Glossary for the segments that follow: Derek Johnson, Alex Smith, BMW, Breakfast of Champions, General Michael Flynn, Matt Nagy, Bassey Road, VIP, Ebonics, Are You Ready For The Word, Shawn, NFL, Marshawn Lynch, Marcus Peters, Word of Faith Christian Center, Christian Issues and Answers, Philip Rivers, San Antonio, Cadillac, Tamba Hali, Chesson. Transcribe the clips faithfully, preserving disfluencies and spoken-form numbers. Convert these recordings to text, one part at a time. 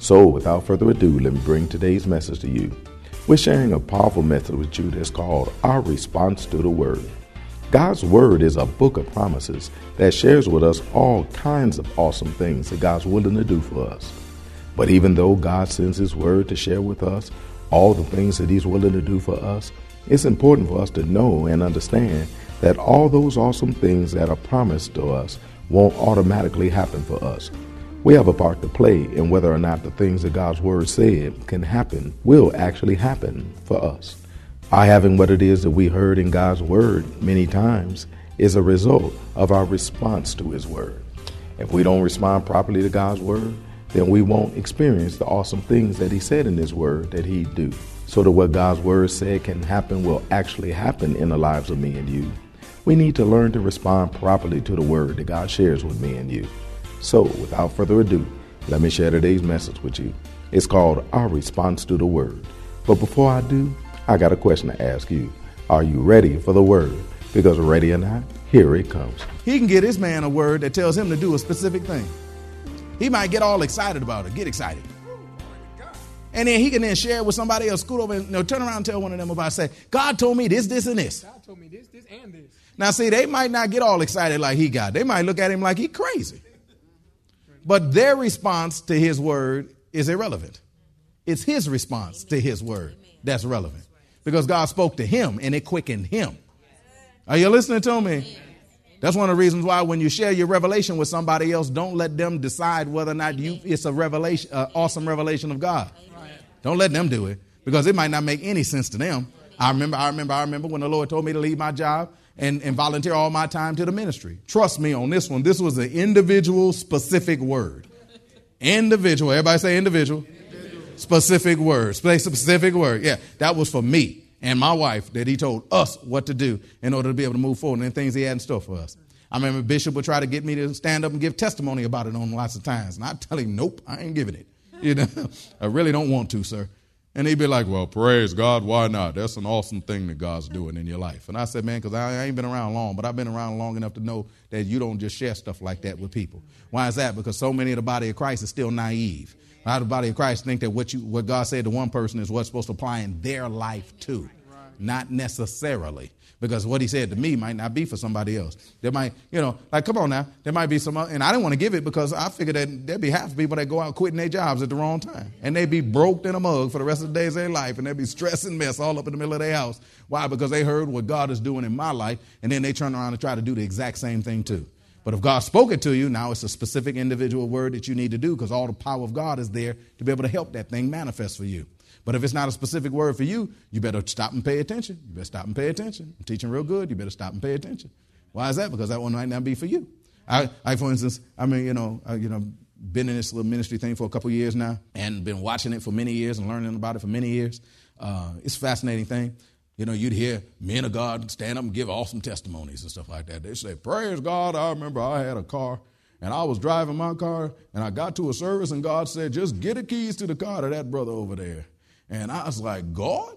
So, without further ado, let me bring today's message to you. We're sharing a powerful message with you that's called Our Response to the Word. God's Word is a book of promises that shares with us all kinds of awesome things that God's willing to do for us. But even though God sends His Word to share with us all the things that He's willing to do for us, it's important for us to know and understand that all those awesome things that are promised to us won't automatically happen for us. We have a part to play in whether or not the things that God's Word said can happen will actually happen for us. Our having what it is that we heard in God's Word many times is a result of our response to His Word. If we don't respond properly to God's Word, then we won't experience the awesome things that He said in His Word that He'd do. So that what God's Word said can happen will actually happen in the lives of me and you. We need to learn to respond properly to the Word that God shares with me and you. So, without further ado, let me share today's message with you. It's called Our Response to the Word. But before I do, I got a question to ask you. Are you ready for the Word? Because ready or not, here it comes. He can get his man a word that tells him to do a specific thing. He might get all excited about it. Get excited. And then he can then share it with somebody else, scoot over and you know, turn around and tell one of them about, say, God told me this, this, and this. God told me this, this, and this. Now, see, they might not get all excited like he got. They might look at him like he's crazy. But their response to His Word is irrelevant. It's His response to His Word that's relevant. Because God spoke to him and it quickened him. Are you listening to me? That's one of the reasons why when you share your revelation with somebody else, don't let them decide whether or not you it's a revelation, uh, awesome revelation of God. Don't let them do it because it might not make any sense to them. I remember, I remember, I remember when the Lord told me to leave my job and, and volunteer all my time to the ministry. Trust me on this one. This was an individual specific word. Individual. Everybody say individual. individual. Specific word. Specific word. Yeah, that was for me and my wife that He told us what to do in order to be able to move forward and the things He had in store for us. I remember Bishop would try to get me to stand up and give testimony about it on lots of times. And I'd tell him, nope, I ain't giving it. You know, I really don't want to, sir. And he'd be like, well, praise God, why not? That's an awesome thing that God's doing in your life. And I said, man, because I ain't been around long, but I've been around long enough to know that you don't just share stuff like that with people. Why is that? Because so many of the body of Christ is still naive. A lot of the body of Christ think that what you, what God said to one person is what's supposed to apply in their life too. Not necessarily, because what He said to me might not be for somebody else. There might, you know, like, come on now, there might be some, and I didn't want to give it because I figured that there'd be half the people that go out quitting their jobs at the wrong time. And they'd be broke in a mug for the rest of the days of their life. And they'd be stress and mess all up in the middle of their house. Why? Because they heard what God is doing in my life. And then they turn around and try to do the exact same thing too. But if God spoke it to you, now it's a specific individual word that you need to do because all the power of God is there to be able to help that thing manifest for you. But if it's not a specific word for you, you better stop and pay attention. You better stop and pay attention. I'm teaching real good. You better stop and pay attention. Why is that? Because that one might not be for you. I, I for instance, I mean, you know, I, you know, been in this little ministry thing for a couple of years now and been watching it for many years and learning about it for many years. Uh, it's a fascinating thing. You know, you'd hear men of God stand up and give awesome testimonies and stuff like that. They say, praise God, I remember I had a car and I was driving my car and I got to a service and God said, just get the keys to the car to that brother over there. And I was like, God,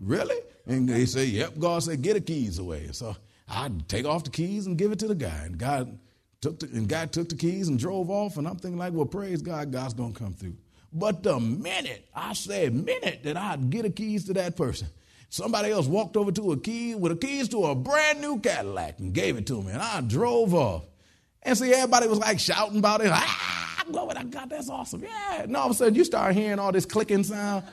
really? And they said, yep, God said, get the keys away. So I'd take off the keys and give it to the guy. And God took the, and guy took the keys and drove off. And I'm thinking like, well, praise God, God's going to come through. But the minute, I said minute that I'd get the keys to that person, somebody else walked over to a key with the keys to a brand new Cadillac and gave it to me. And I drove off. And see, everybody was like shouting about it. Ah, got what I got. That's awesome. Yeah. And all of a sudden, you start hearing all this clicking sound.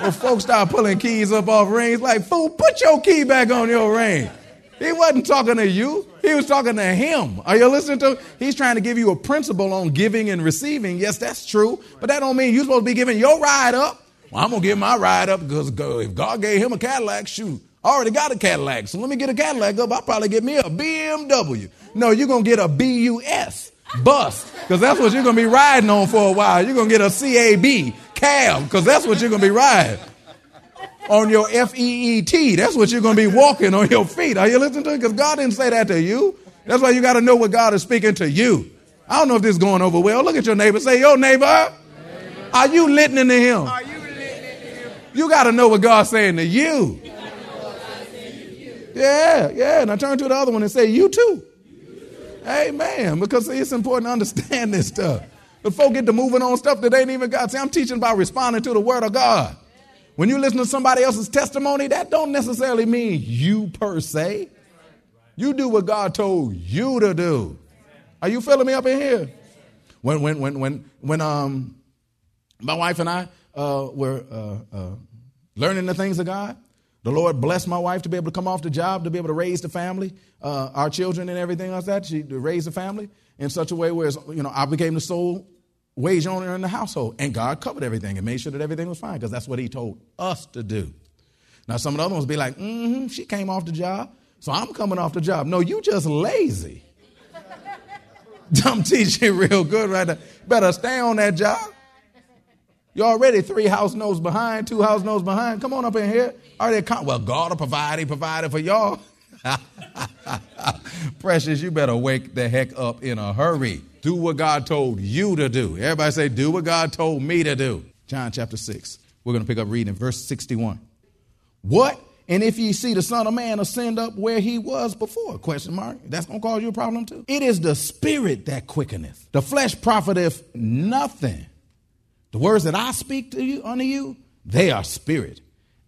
Well, folks start pulling keys up off rings. Like, fool, put your key back on your ring. He wasn't talking to you. He was talking to him. Are you listening to him? He's trying to give you a principle on giving and receiving. Yes, that's true. But that don't mean you're supposed to be giving your ride up. Well, I'm going to give my ride up because if God gave him a Cadillac, shoot, I already got a Cadillac. So let me get a Cadillac up. I'll probably get me a B M W. No, you're going to get a B U S, bus, because that's what you're going to be riding on for a while. You're going to get a C A B, cab, because that's what you're going to be riding. On your F E E T, that's what you're going to be walking on your feet. Are you listening to it? Because God didn't say that to you. That's why you got to know what God is speaking to you. I don't know if this is going over well. Look at your neighbor. Say, yo, neighbor, are you listening to him? Are you listening to him? You got to know what God's saying to you. Yeah, yeah. Now turn to the other one and say, you too. Amen. Because see, it's important to understand this stuff. But folk get to moving on stuff that ain't even God. See, I'm teaching about responding to the word of God. When you listen to somebody else's testimony, that don't necessarily mean you per se. You do what God told you to do. Are you feeling me up in here? When when when when when um my wife and I uh, were uh, uh, learning the things of God, the Lord blessed my wife to be able to come off the job, to be able to raise the family, uh, our children and everything like that. She raised the family in such a way where, you know, I became the sole wage owner in the household. And God covered everything and made sure that everything was fine because that's what he told us to do. Now, some of the other ones be like, mm-hmm, she came off the job, so I'm coming off the job. No, you just lazy. I'm teaching real good right now. Better stay on that job. You're already three house notes behind, two house notes behind. Come on up in here. Already con- well, God will provide. He provided for y'all. Precious, you better wake the heck up in a hurry. Do what God told you to do. Everybody say, do what God told me to do. John chapter six. We're going to pick up reading verse sixty-one. What? And if ye see the Son of Man ascend up where he was before? Question mark. That's going to cause you a problem too. It is the spirit that quickeneth. The flesh profiteth nothing. The words that I speak to you, unto you, they are spirit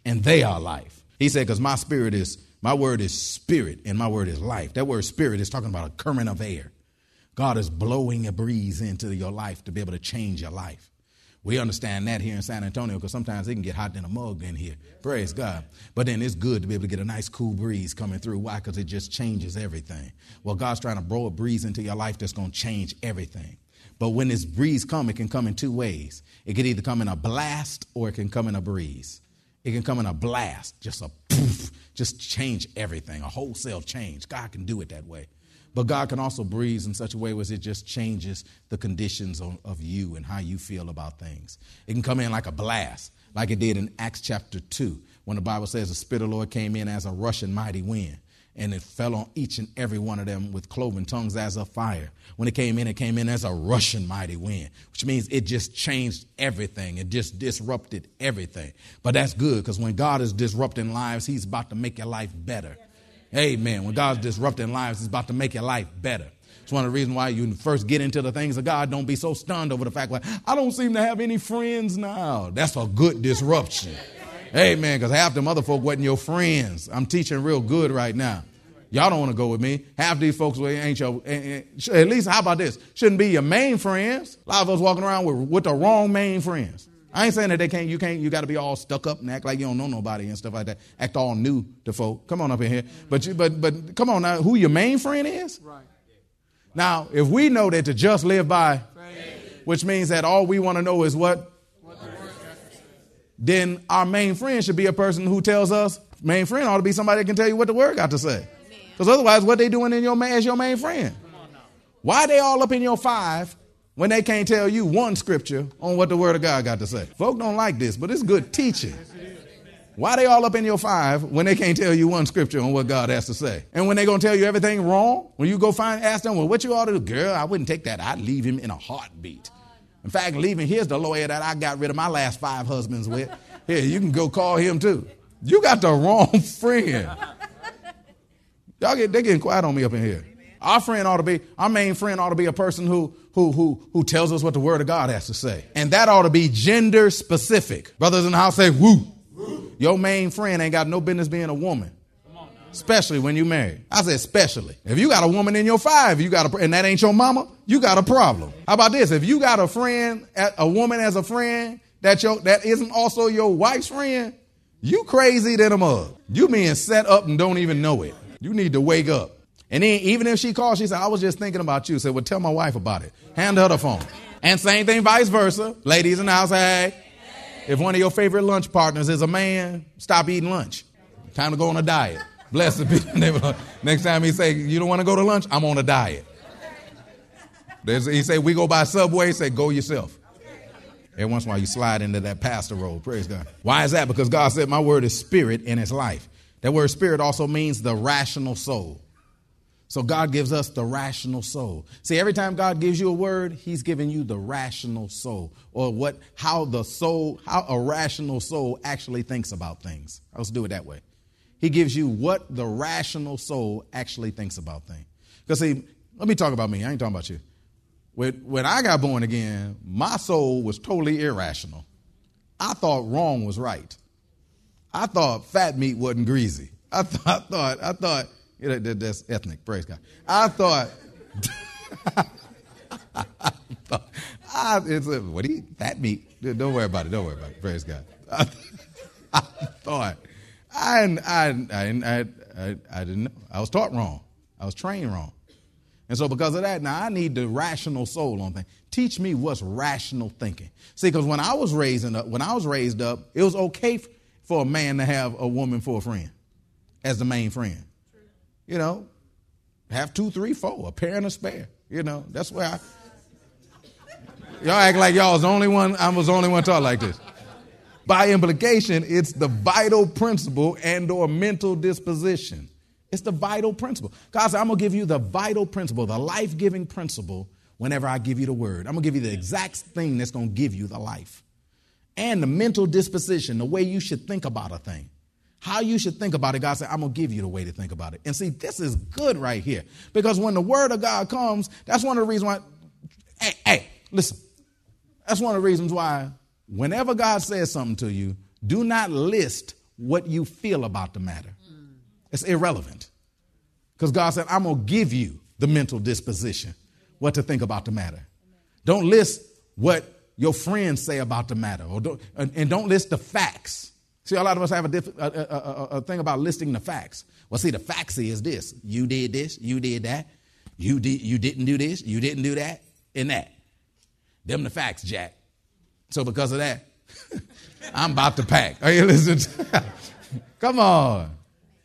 and they are life. He said, because my spirit is, my word is spirit and my word is life. That word spirit is talking about a current of air. God is blowing a breeze into your life to be able to change your life. We understand that here in San Antonio because sometimes it can get hot in a mug in here. Praise God. But then it's good to be able to get a nice cool breeze coming through. Why? Because it just changes everything. Well, God's trying to blow a breeze into your life that's going to change everything. But when this breeze comes, it can come in two ways. It can either come in a blast or it can come in a breeze. It can come in a blast, just a poof, just change everything, a wholesale change. God can do it that way. But God can also breathe in such a way as it just changes the conditions of, of you and how you feel about things. It can come in like a blast, like it did in Acts chapter two, when the Bible says the Spirit of the Lord came in as a rushing mighty wind, and it fell on each and every one of them with cloven tongues as a fire. When it came in, it came in as a rushing mighty wind, which means it just changed everything. It just disrupted everything. But that's good, because when God is disrupting lives, he's about to make your life better. Amen. When God's disrupting lives, it's about to make your life better. It's one of the reasons why you first get into the things of God. Don't be so stunned over the fact that I don't seem to have any friends now. That's a good disruption. Amen. Because half them other folk wasn't your friends. I'm teaching real good right now. Y'all don't want to go with me. Half these folks ain't your, at least how about this? Shouldn't be your main friends. A lot of us walking around with, with the wrong main friends. I ain't saying that they can't, you can't, you got to be all stuck up and act like you don't know nobody and stuff like that. Act all new to folk. Come on up in here. But you, but, but come on now, who your main friend is? Right. Now, if we know that to just live by, faith, which means that all we want to know is what? what the then our main friend should be a person who tells us, main friend ought to be somebody that can tell you what the word got to say. Because otherwise, what they doing in your man is your main friend. Why they all up in your five? When they can't tell you one scripture on what the word of God got to say. Folk don't like this, but it's good teaching. Why they all up in your five when they can't tell you one scripture on what God has to say? And when they going to tell you everything wrong, when you go find, ask them, well, what you ought to do? Girl, I wouldn't take that. I'd leave him in a heartbeat. In fact, leave him. Here's the lawyer that I got rid of my last five husbands with. Here, you can go call him too. You got the wrong friend. Y'all get, they getting quiet on me up in here. Our friend ought to be, our main friend ought to be a person who, who, who, who tells us what the word of God has to say. And that ought to be gender specific. Brothers in the house say, woo. Woo. Your main friend ain't got no business being a woman. Come on now. Especially when you married. I said especially. If you got a woman in your five, you got a, and that ain't your mama, you got a problem. How about this? If you got a friend, a woman as a friend that your that isn't also your wife's friend, you crazy than a mug. You being set up and don't even know it. You need to wake up. And then even if she calls, she said, I was just thinking about you. Said, well, tell my wife about it. Hand her the phone. And same thing, vice versa. Ladies in the house, hey, if one of your favorite lunch partners is a man, stop eating lunch. Time to go on a diet. Blessed be the name of the Lord. Next time he say, you don't want to go to lunch? I'm on a diet. There's, he say, we go by Subway. He say, go yourself. Every once in a while you slide into that pastor role. Praise God. Why is that? Because God said my word is spirit and it's life. That word spirit also means the rational soul. So God gives us the rational soul. See, every time God gives you a word, he's giving you the rational soul, or what, how the soul, how a rational soul actually thinks about things. Let's do it that way. He gives you what the rational soul actually thinks about things. Because see, let me talk about me. I ain't talking about you. When, when I got born again, my soul was totally irrational. I thought wrong was right. I thought fat meat wasn't greasy. I th- I thought, I thought, It, that, that's ethnic, praise God. I thought, I thought I, it's a, what do you eat? Fat meat. Don't worry about it. Don't worry about it. Praise God. I, I thought, I, I, I, I, I didn't know. I was taught wrong. I was trained wrong. And so because of that, now I need the rational soul on things. Teach me what's rational thinking. See, because when I was raising up, when I was raised up, it was okay for a man to have a woman for a friend, as the main friend. You know, have two, three, four, a pair and a spare. You know, that's where I. Y'all act like y'all was the only one. I was the only one taught like this. By implication, it's the vital principle and or mental disposition. It's the vital principle. God said, I'm going to give you the vital principle, the life-giving principle whenever I give you the word. I'm going to give you the exact thing that's going to give you the life. And the mental disposition, the way you should think about a thing. How you should think about it, God said, I'm going to give you the way to think about it. And see, this is good right here. Because when the word of God comes, that's one of the reasons why, hey, hey, listen. That's one of the reasons why whenever God says something to you, do not list what you feel about the matter. It's irrelevant. Because God said, I'm going to give you the mental disposition, what to think about the matter. Don't list what your friends say about the matter. or don't, and, and don't list the facts. See, a lot of us have a, diff- a, a, a, a thing about listing the facts. Well, see, the facts is this. You did this. You did that. You did. You didn't do this. You didn't do that. And that. Them the facts, Jack. So because of that, I'm about to pack. Are you listening? To- Come on.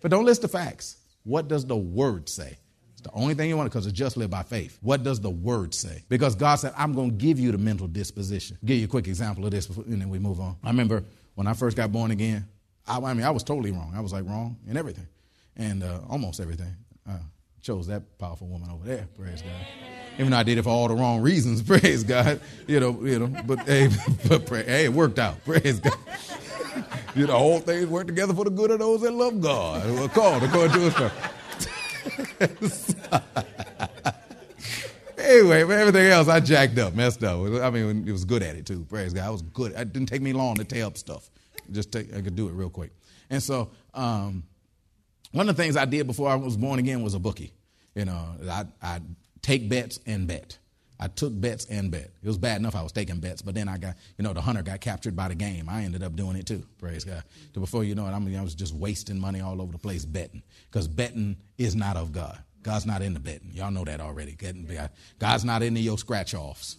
But don't list the facts. What does the word say? It's the only thing you want, because it's just live by faith. What does the word say? Because God said, I'm going to give you the mental disposition. I'll give you a quick example of this before, and then we move on. I remember when I first got born again, I, I mean, I was totally wrong. I was like wrong in everything, and uh, almost everything. I chose that powerful woman over there. Praise Amen. God. Even though I did it for all the wrong reasons. Praise God. You know, you know. But hey, but, pray, hey, it worked out. Praise God. You know, all things work together for the good of those that love God, who are called according to His purpose. Anyway, but everything else, I jacked up, messed up. I mean, it was good at it, too. Praise God. I was good. It didn't take me long to tear up stuff. Just take, I could do it real quick. And so um, one of the things I did before I was born again was a bookie. You know, I, I take bets and bet. I took bets and bet. It was bad enough I was taking bets, but then I got, you know, the hunter got captured by the game. I ended up doing it, too. Praise God. So before you know it, I mean, I was just wasting money all over the place betting, because betting is not of God. God's not into betting. Y'all know that already. God's not into your scratch-offs.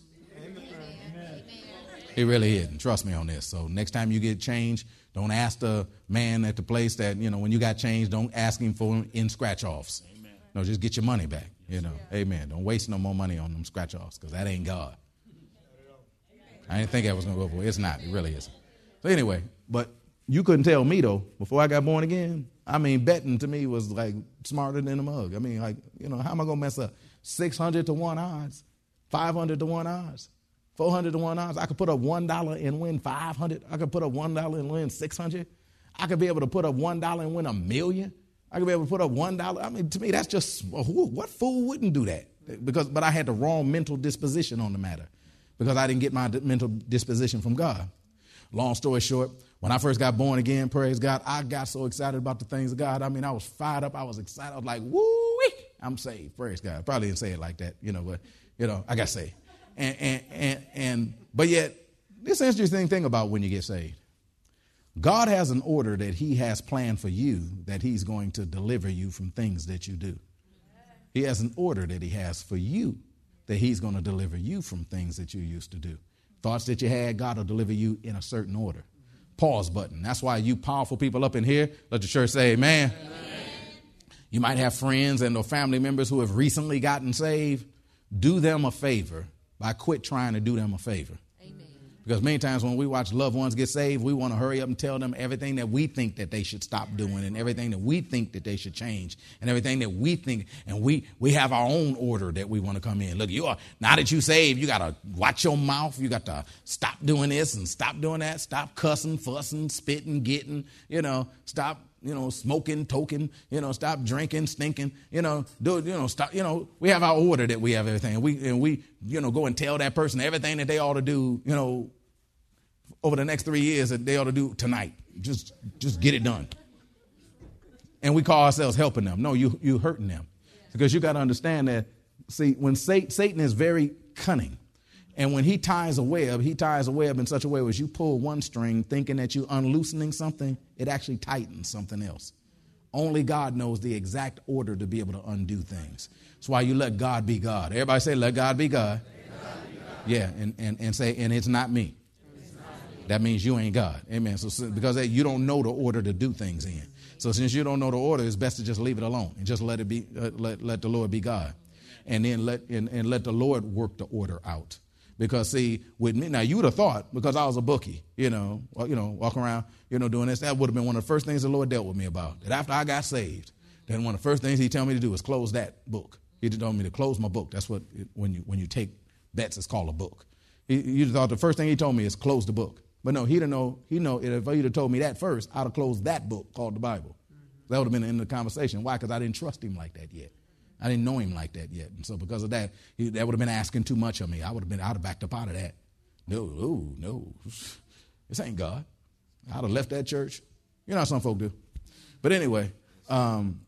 He really isn't. Trust me on this. So next time you get change, don't ask the man at the place that, you know, when you got change, don't ask him for him in scratch-offs. Amen. No, just get your money back, you know. Yeah. Amen. Don't waste no more money on them scratch-offs, because that ain't God. I didn't think I was going to go for it. It's not. It really isn't. So anyway, but you couldn't tell me, though, before I got born again, I mean, betting to me was like smarter than a mug. I mean, like, you know, how am I going to mess up? six hundred to one odds, five hundred to one odds, four hundred to one odds. I could put up one dollar and win five hundred. I could put up one dollar and win six hundred. I could be able to put up one dollar and win a million. I could be able to put up one dollar. I mean, to me, that's just, who, what fool wouldn't do that? Because, but I had the wrong mental disposition on the matter, because I didn't get my mental disposition from God. Long story short, When I first got born again, praise God, I got so excited about the things of God. I mean, I was fired up. I was excited. I was like, woo-wee, I'm saved. Praise God. Probably didn't say it like that, you know, but, you know, I got saved. And, and, and, and but yet, this interesting thing about when you get saved, God has an order that he has planned for you, that he's going to deliver you from things that you do. He has an order that he has for you, that he's going to deliver you from things that you used to do. Thoughts that you had, God will deliver you in a certain order. Pause button. That's why you powerful people up in here, let the church say amen. Amen. You might have friends and or family members who have recently gotten saved. Do them a favor by quit trying to do them a favor. Amen. Because many times when we watch loved ones get saved, we want to hurry up and tell them everything that we think that they should stop doing and everything that we think that they should change and everything that we think. And we we have our own order that we want to come in. Look, you are now that you saved, you got to watch your mouth. You got to stop doing this and stop doing that. Stop cussing, fussing, spitting, getting, you know, stop, you know, smoking, toking, you know, stop drinking, stinking, you know, do, you know, stop, you know, we have our order that we have everything. And we, and we, you know, go and tell that person everything that they ought to do, you know, over the next three years that they ought to do tonight. Just, just get it done. And we call ourselves helping them. No, you, you hurting them, because you got to understand that. See, when Satan, Satan is very cunning, and when he ties a web, he ties a web in such a way as you pull one string thinking that you're unloosening something, it actually tightens something else. Only God knows the exact order to be able to undo things. That's why you let God be God. Everybody say, let God be God. God be God. Yeah, and, and, and say, and it's not me. It's not me. That means you ain't God. Amen. So, so because you don't know the order to do things in. So since you don't know the order, it's best to just leave it alone and just let it be. Uh, let, let the Lord be God, and then let and, and let the Lord work the order out. Because, see, with me, now you would have thought, because I was a bookie, you know, you know, walking around, you know, doing this, that would have been one of the first things the Lord dealt with me about. That after I got saved, then one of the first things he told me to do is close that book. He told me to close my book. That's what, it, when you when you take bets, it's called a book. He, you thought the first thing he told me is close the book. But no, he didn't know, he know, if he'd have told me that first, I'd have closed that book called the Bible. That would have been the end of the conversation. Why? Because I didn't trust him like that yet. I didn't know him like that yet. And so because of that, he, that would have been asking too much of me. I would have been, I would have backed up out of that. No, no, no. This ain't God. I would have left that church. You know how some folk do. But anyway, um,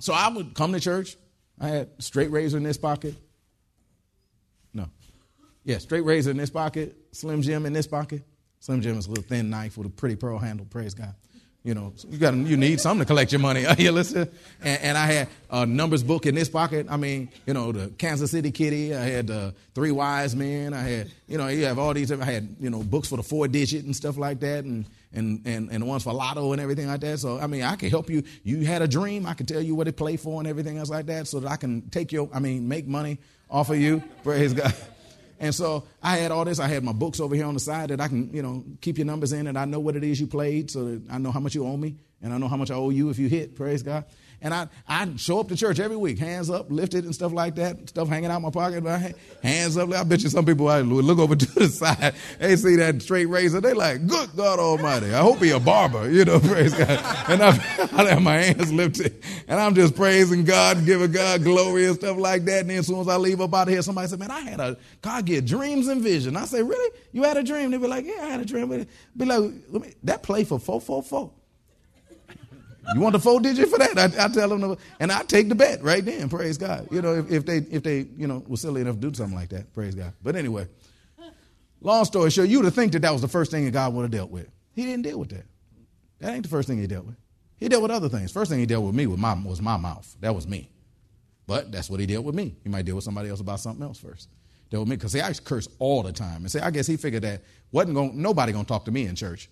so I would come to church. I had straight razor in this pocket. No. Yeah, straight razor in this pocket. Slim Jim in this pocket. Slim Jim is a little thin knife with a pretty pearl handle. Praise God. You know, you got you need something to collect your money. Are you listening? And, and I had a numbers book in this pocket. I mean, you know, the Kansas City Kitty. I had the Three Wise Men. I had, you know, you have all these. I had, you know, books for the four digit and stuff like that, and and and and the ones for lotto and everything like that. So I mean, I can help you. You had a dream. I can tell you what it played for and everything else like that, so that I can take your. I mean, make money off of you. Praise God. And so I had all this. I had my books over here on the side that I can, you know, keep your numbers in, and I know what it is you played, so that I know how much you owe me, and I know how much I owe you if you hit. Praise God. And I I show up to church every week, hands up, lifted and stuff like that, stuff hanging out my pocket, but I, hands up. I bet you some people I look over to the side, they see that straight razor, they like, good God Almighty, I hope he a barber, you know, praise God. And I, I have my hands lifted, and I'm just praising God, giving God glory and stuff like that. And then as soon as I leave up out of here, somebody said, man, I had a, God get dreams and vision. I say, really? You had a dream? They be like, yeah, I had a dream. Be like, that play for four, four, four. You want the four digit for that? I, I tell them, to, and I take the bet right then. Praise God. You know, if, if they, if they, you know, were silly enough to do something like that. Praise God. But anyway, long story short, you would think that that was the first thing that God would have dealt with. He didn't deal with that. That ain't the first thing he dealt with. He dealt with other things. First thing he dealt with me was my, was my mouth. That was me. But that's what he dealt with me. He might deal with somebody else about something else first. Dealt with me because see, I curse all the time, and see, I guess he figured that wasn't going, nobody gonna talk to me in church.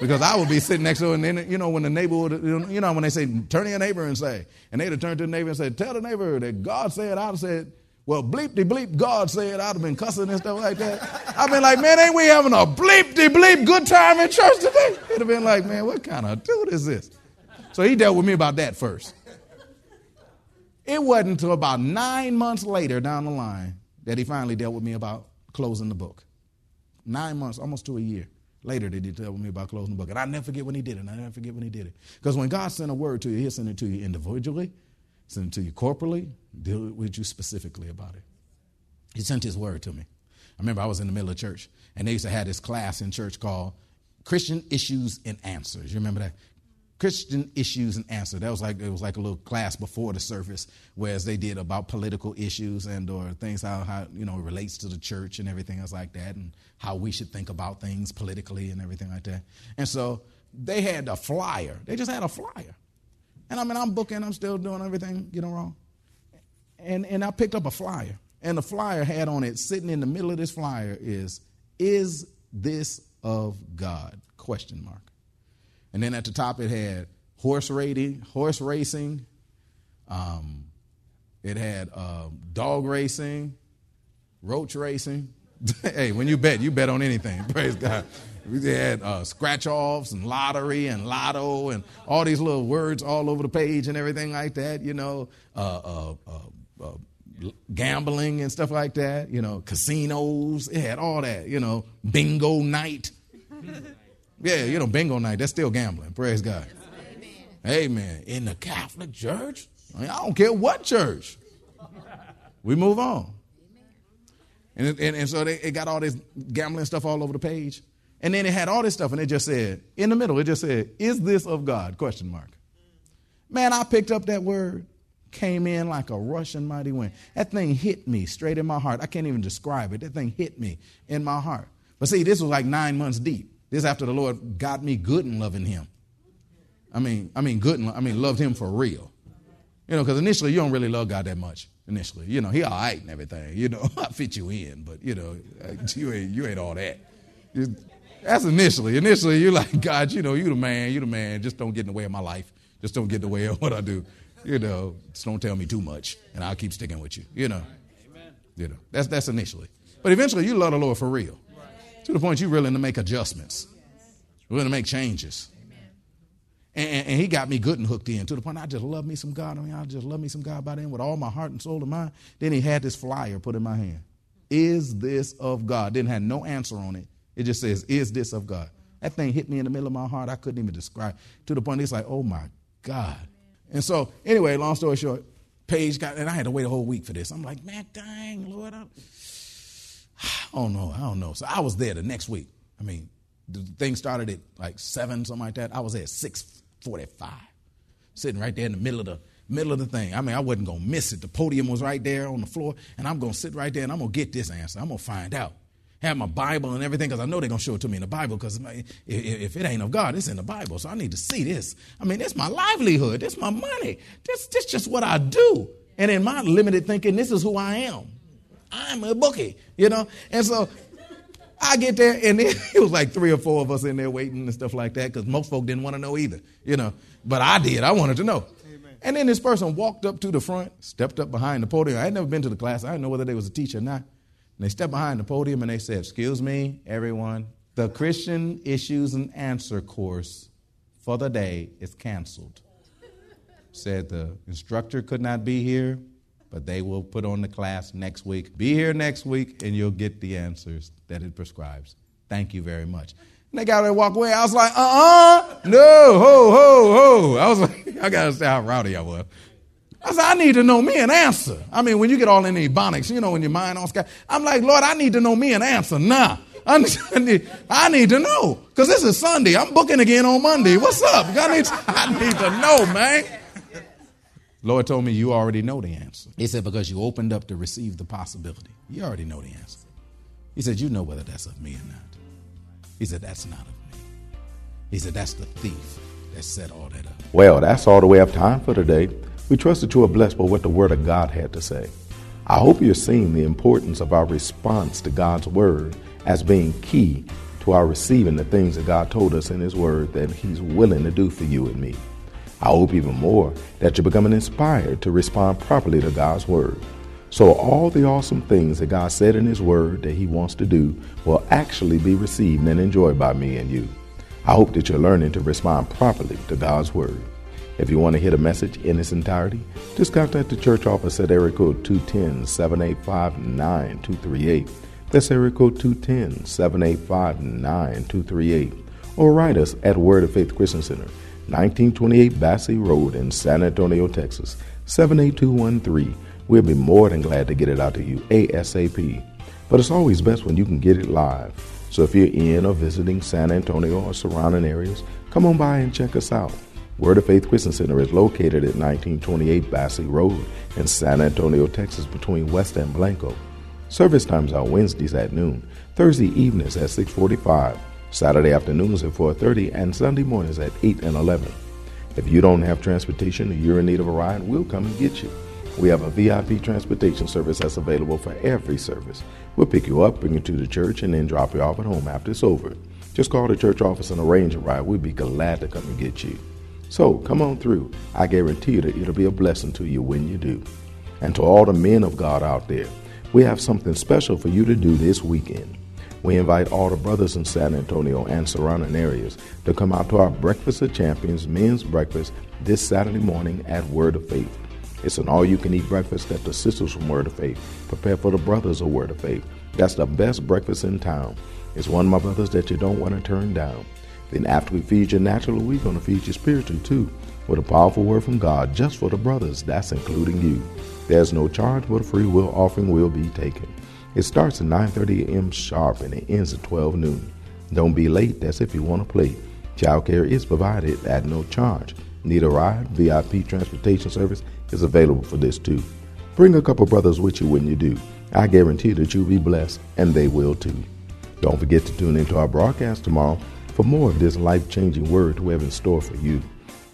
Because I would be sitting next to her, and then, you know, when the neighbor would, you know, when they say, turn to your neighbor and say, and they'd have turned to the neighbor and said, tell the neighbor that God said, I'd have said, well, bleep-de-bleep, God said, I'd have been cussing and stuff like that. I've been like, man, ain't we having a bleep-de-bleep good time in church today? He'd have been like, man, what kind of dude is this? So he dealt with me about that first. It wasn't until about nine months later down the line that he finally dealt with me about closing the book. Nine months, almost to a year. Later, they did tell me about closing the book. And I never forget when he did it. And I never forget when he did it. Because when God sent a word to you, he'll send it to you individually, send it to you corporately, deal with you specifically about it. He sent his word to me. I remember I was in the middle of church, and they used to have this class in church called Christian Issues and Answers. You remember that? Christian Issues and Answers. That was like it was like a little class before the service, whereas they did about political issues and or things how, how you know relates to the church and everything else like that, and how we should think about things politically and everything like that. And so they had a flyer. They just had a flyer. And I mean, I'm booking. I'm still doing everything, you know, wrong. And and I picked up a flyer, and the flyer had on it, sitting in the middle of this flyer is, "Is this of God?" Question mark. And then at the top it had horse raiding, horse racing. Um, it had uh, dog racing, roach racing. Hey, when you bet, you bet on anything. Praise God. We had uh, scratch-offs and lottery and lotto and all these little words all over the page and everything like that. You know, uh, uh, uh, uh, gambling and stuff like that. You know, casinos. It had all that. You know, bingo night. Yeah, you know, bingo night. That's still gambling. Praise God. Amen. Amen. In the Catholic Church, I mean, I don't care what church. We move on. And and, and so they, it got all this gambling stuff all over the page. And then it had all this stuff, and it just said, in the middle, it just said, "Is this of God?" Question mark. Man, I picked up that word, came in like a rushing mighty wind. That thing hit me straight in my heart. I can't even describe it. That thing hit me in my heart. But see, this was like nine months deep. This after the Lord got me good and loving Him. I mean, I mean, good and I mean, loved Him for real. You know, because initially you don't really love God that much. Initially, you know, He all right and everything. You know, I fit you in, but you know, you ain't you ain't all that. It's, That's initially. Initially, you're like, God, you know, you the man, you the man. Just don't get in the way of my life. Just don't get in the way of what I do. You know, just don't tell me too much, and I'll keep sticking with you. You know, Amen. You know, that's that's initially. But eventually, you love the Lord for real, right, to the point you're willing to make adjustments, yes, willing to make changes. And, and he got me good and hooked in to the point I just love me some God. I mean, I just love me some God by then with all my heart and soul and mind. Then he had this flyer put in my hand. "Is this of God?" Didn't have no answer on it. It just says, "Is this of God?" That thing hit me in the middle of my heart. I couldn't even describe it. To the point it's like, oh, my God. And so anyway, long story short, Paige got, and I had to wait a whole week for this. I'm like, man, dang, Lord, I'm, I don't know. I don't know. So I was there the next week. I mean, the thing started at like seven, something like that. I was there at six forty-five, sitting right there in the middle of the middle of the thing. I mean, I wasn't going to miss it. The podium was right there on the floor, and I'm going to sit right there, and I'm going to get this answer. I'm going to find out. Have my Bible and everything because I know they're going to show it to me in the Bible because if it ain't of God, it's in the Bible. So I need to see this. I mean, it's my livelihood. It's my money. This is just what I do. And in my limited thinking, this is who I am. I'm a bookie, you know. And so I get there, and it, it was like three or four of us in there waiting and stuff like that because most folk didn't want to know either, you know. But I did. I wanted to know. Amen. And then this person walked up to the front, stepped up behind the podium. I had never been to the class. I didn't know whether they was a teacher or not. And they stepped behind the podium and they said, "Excuse me, everyone, the Christian Issues and Answer course for the day is canceled." Said the instructor could not be here, but they will put on the class next week. Be here next week and you'll get the answers that it prescribes. Thank you very much. And they got to walk away. I was like, uh-uh, no, ho, ho, ho. I was like, I got to say how rowdy I was. I said, I need to know me an answer. I mean, when you get all in the ebonics, you know, when your mind on sky, I'm like, Lord, I need to know me an answer. Nah, I need, I need to know because this is Sunday. I'm booking again on Monday. What's up? I need to, I need to know, man. Lord told me you already know the answer. He said, because you opened up to receive the possibility. You already know the answer. He said, you know whether that's of me or not. He said, that's not of me. He said, that's the thief that set all that up. Well, that's all the way up time for today. We trust that you are blessed by what the Word of God had to say. I hope you're seeing the importance of our response to God's Word as being key to our receiving the things that God told us in His Word that He's willing to do for you and me. I hope even more that you're becoming inspired to respond properly to God's Word. So all the awesome things that God said in His Word that He wants to do will actually be received and enjoyed by me and you. I hope that you're learning to respond properly to God's Word. If you want to hear the message in its entirety, just contact the church office at area code two one zero, seven eight five, nine two three eight. That's area code two one zero, seven eight five, nine two three eight. Or write us at Word of Faith Christian Center, nineteen twenty-eight Bassey Road in San Antonio, Texas, seven eight two one three. We'll be more than glad to get it out to you ASAP. But it's always best when you can get it live. So if you're in or visiting San Antonio or surrounding areas, come on by and check us out. Word of Faith Christian Center is located at nineteen twenty-eight Bassey Road in San Antonio, Texas, between West and Blanco. Service times are Wednesdays at noon, Thursday evenings at six forty-five, Saturday afternoons at four thirty, and Sunday mornings at eight and eleven. If you don't have transportation or you're in need of a ride, we'll come and get you. We have a V I P transportation service that's available for every service. We'll pick you up, bring you to the church, and then drop you off at home after it's over. Just call the church office and arrange a ride. We'd be glad to come and get you. So come on through. I guarantee you that it'll be a blessing to you when you do. And to all the men of God out there, we have something special for you to do this weekend. We invite all the brothers in San Antonio and surrounding areas to come out to our Breakfast of Champions men's breakfast this Saturday morning at Word of Faith. It's an all-you-can-eat breakfast that the sisters from Word of Faith prepare for the brothers of Word of Faith. That's the best breakfast in town. It's one of my brothers that you don't want to turn down. Then after we feed you naturally, we're going to feed you spiritually too with a powerful word from God just for the brothers. That's including you. There's no charge, but a free will offering will be taken. It starts at nine thirty a.m. sharp and it ends at twelve noon. Don't be late, that's if you want to play. Childcare is provided at no charge. Need a ride? V I P transportation service is available for this too. Bring a couple brothers with you when you do. I guarantee that you'll be blessed, and they will too. Don't forget to tune into our broadcast tomorrow for more of this life-changing word we have in store for you.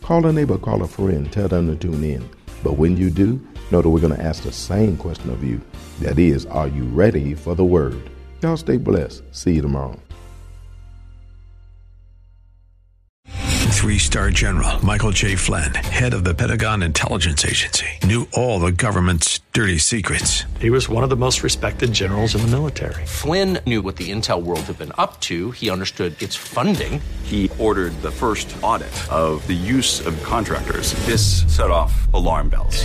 Call a neighbor, call a friend, tell them to tune in. But when you do, know that we're going to ask the same question of you. That is, are you ready for the word? Y'all stay blessed. See you tomorrow. Three-star General Michael J. Flynn, head of the Pentagon Intelligence Agency, knew all the government's dirty secrets. He was one of the most respected generals in the military. Flynn knew what the intel world had been up to. He understood its funding. He ordered the first audit of the use of contractors. This set off alarm bells.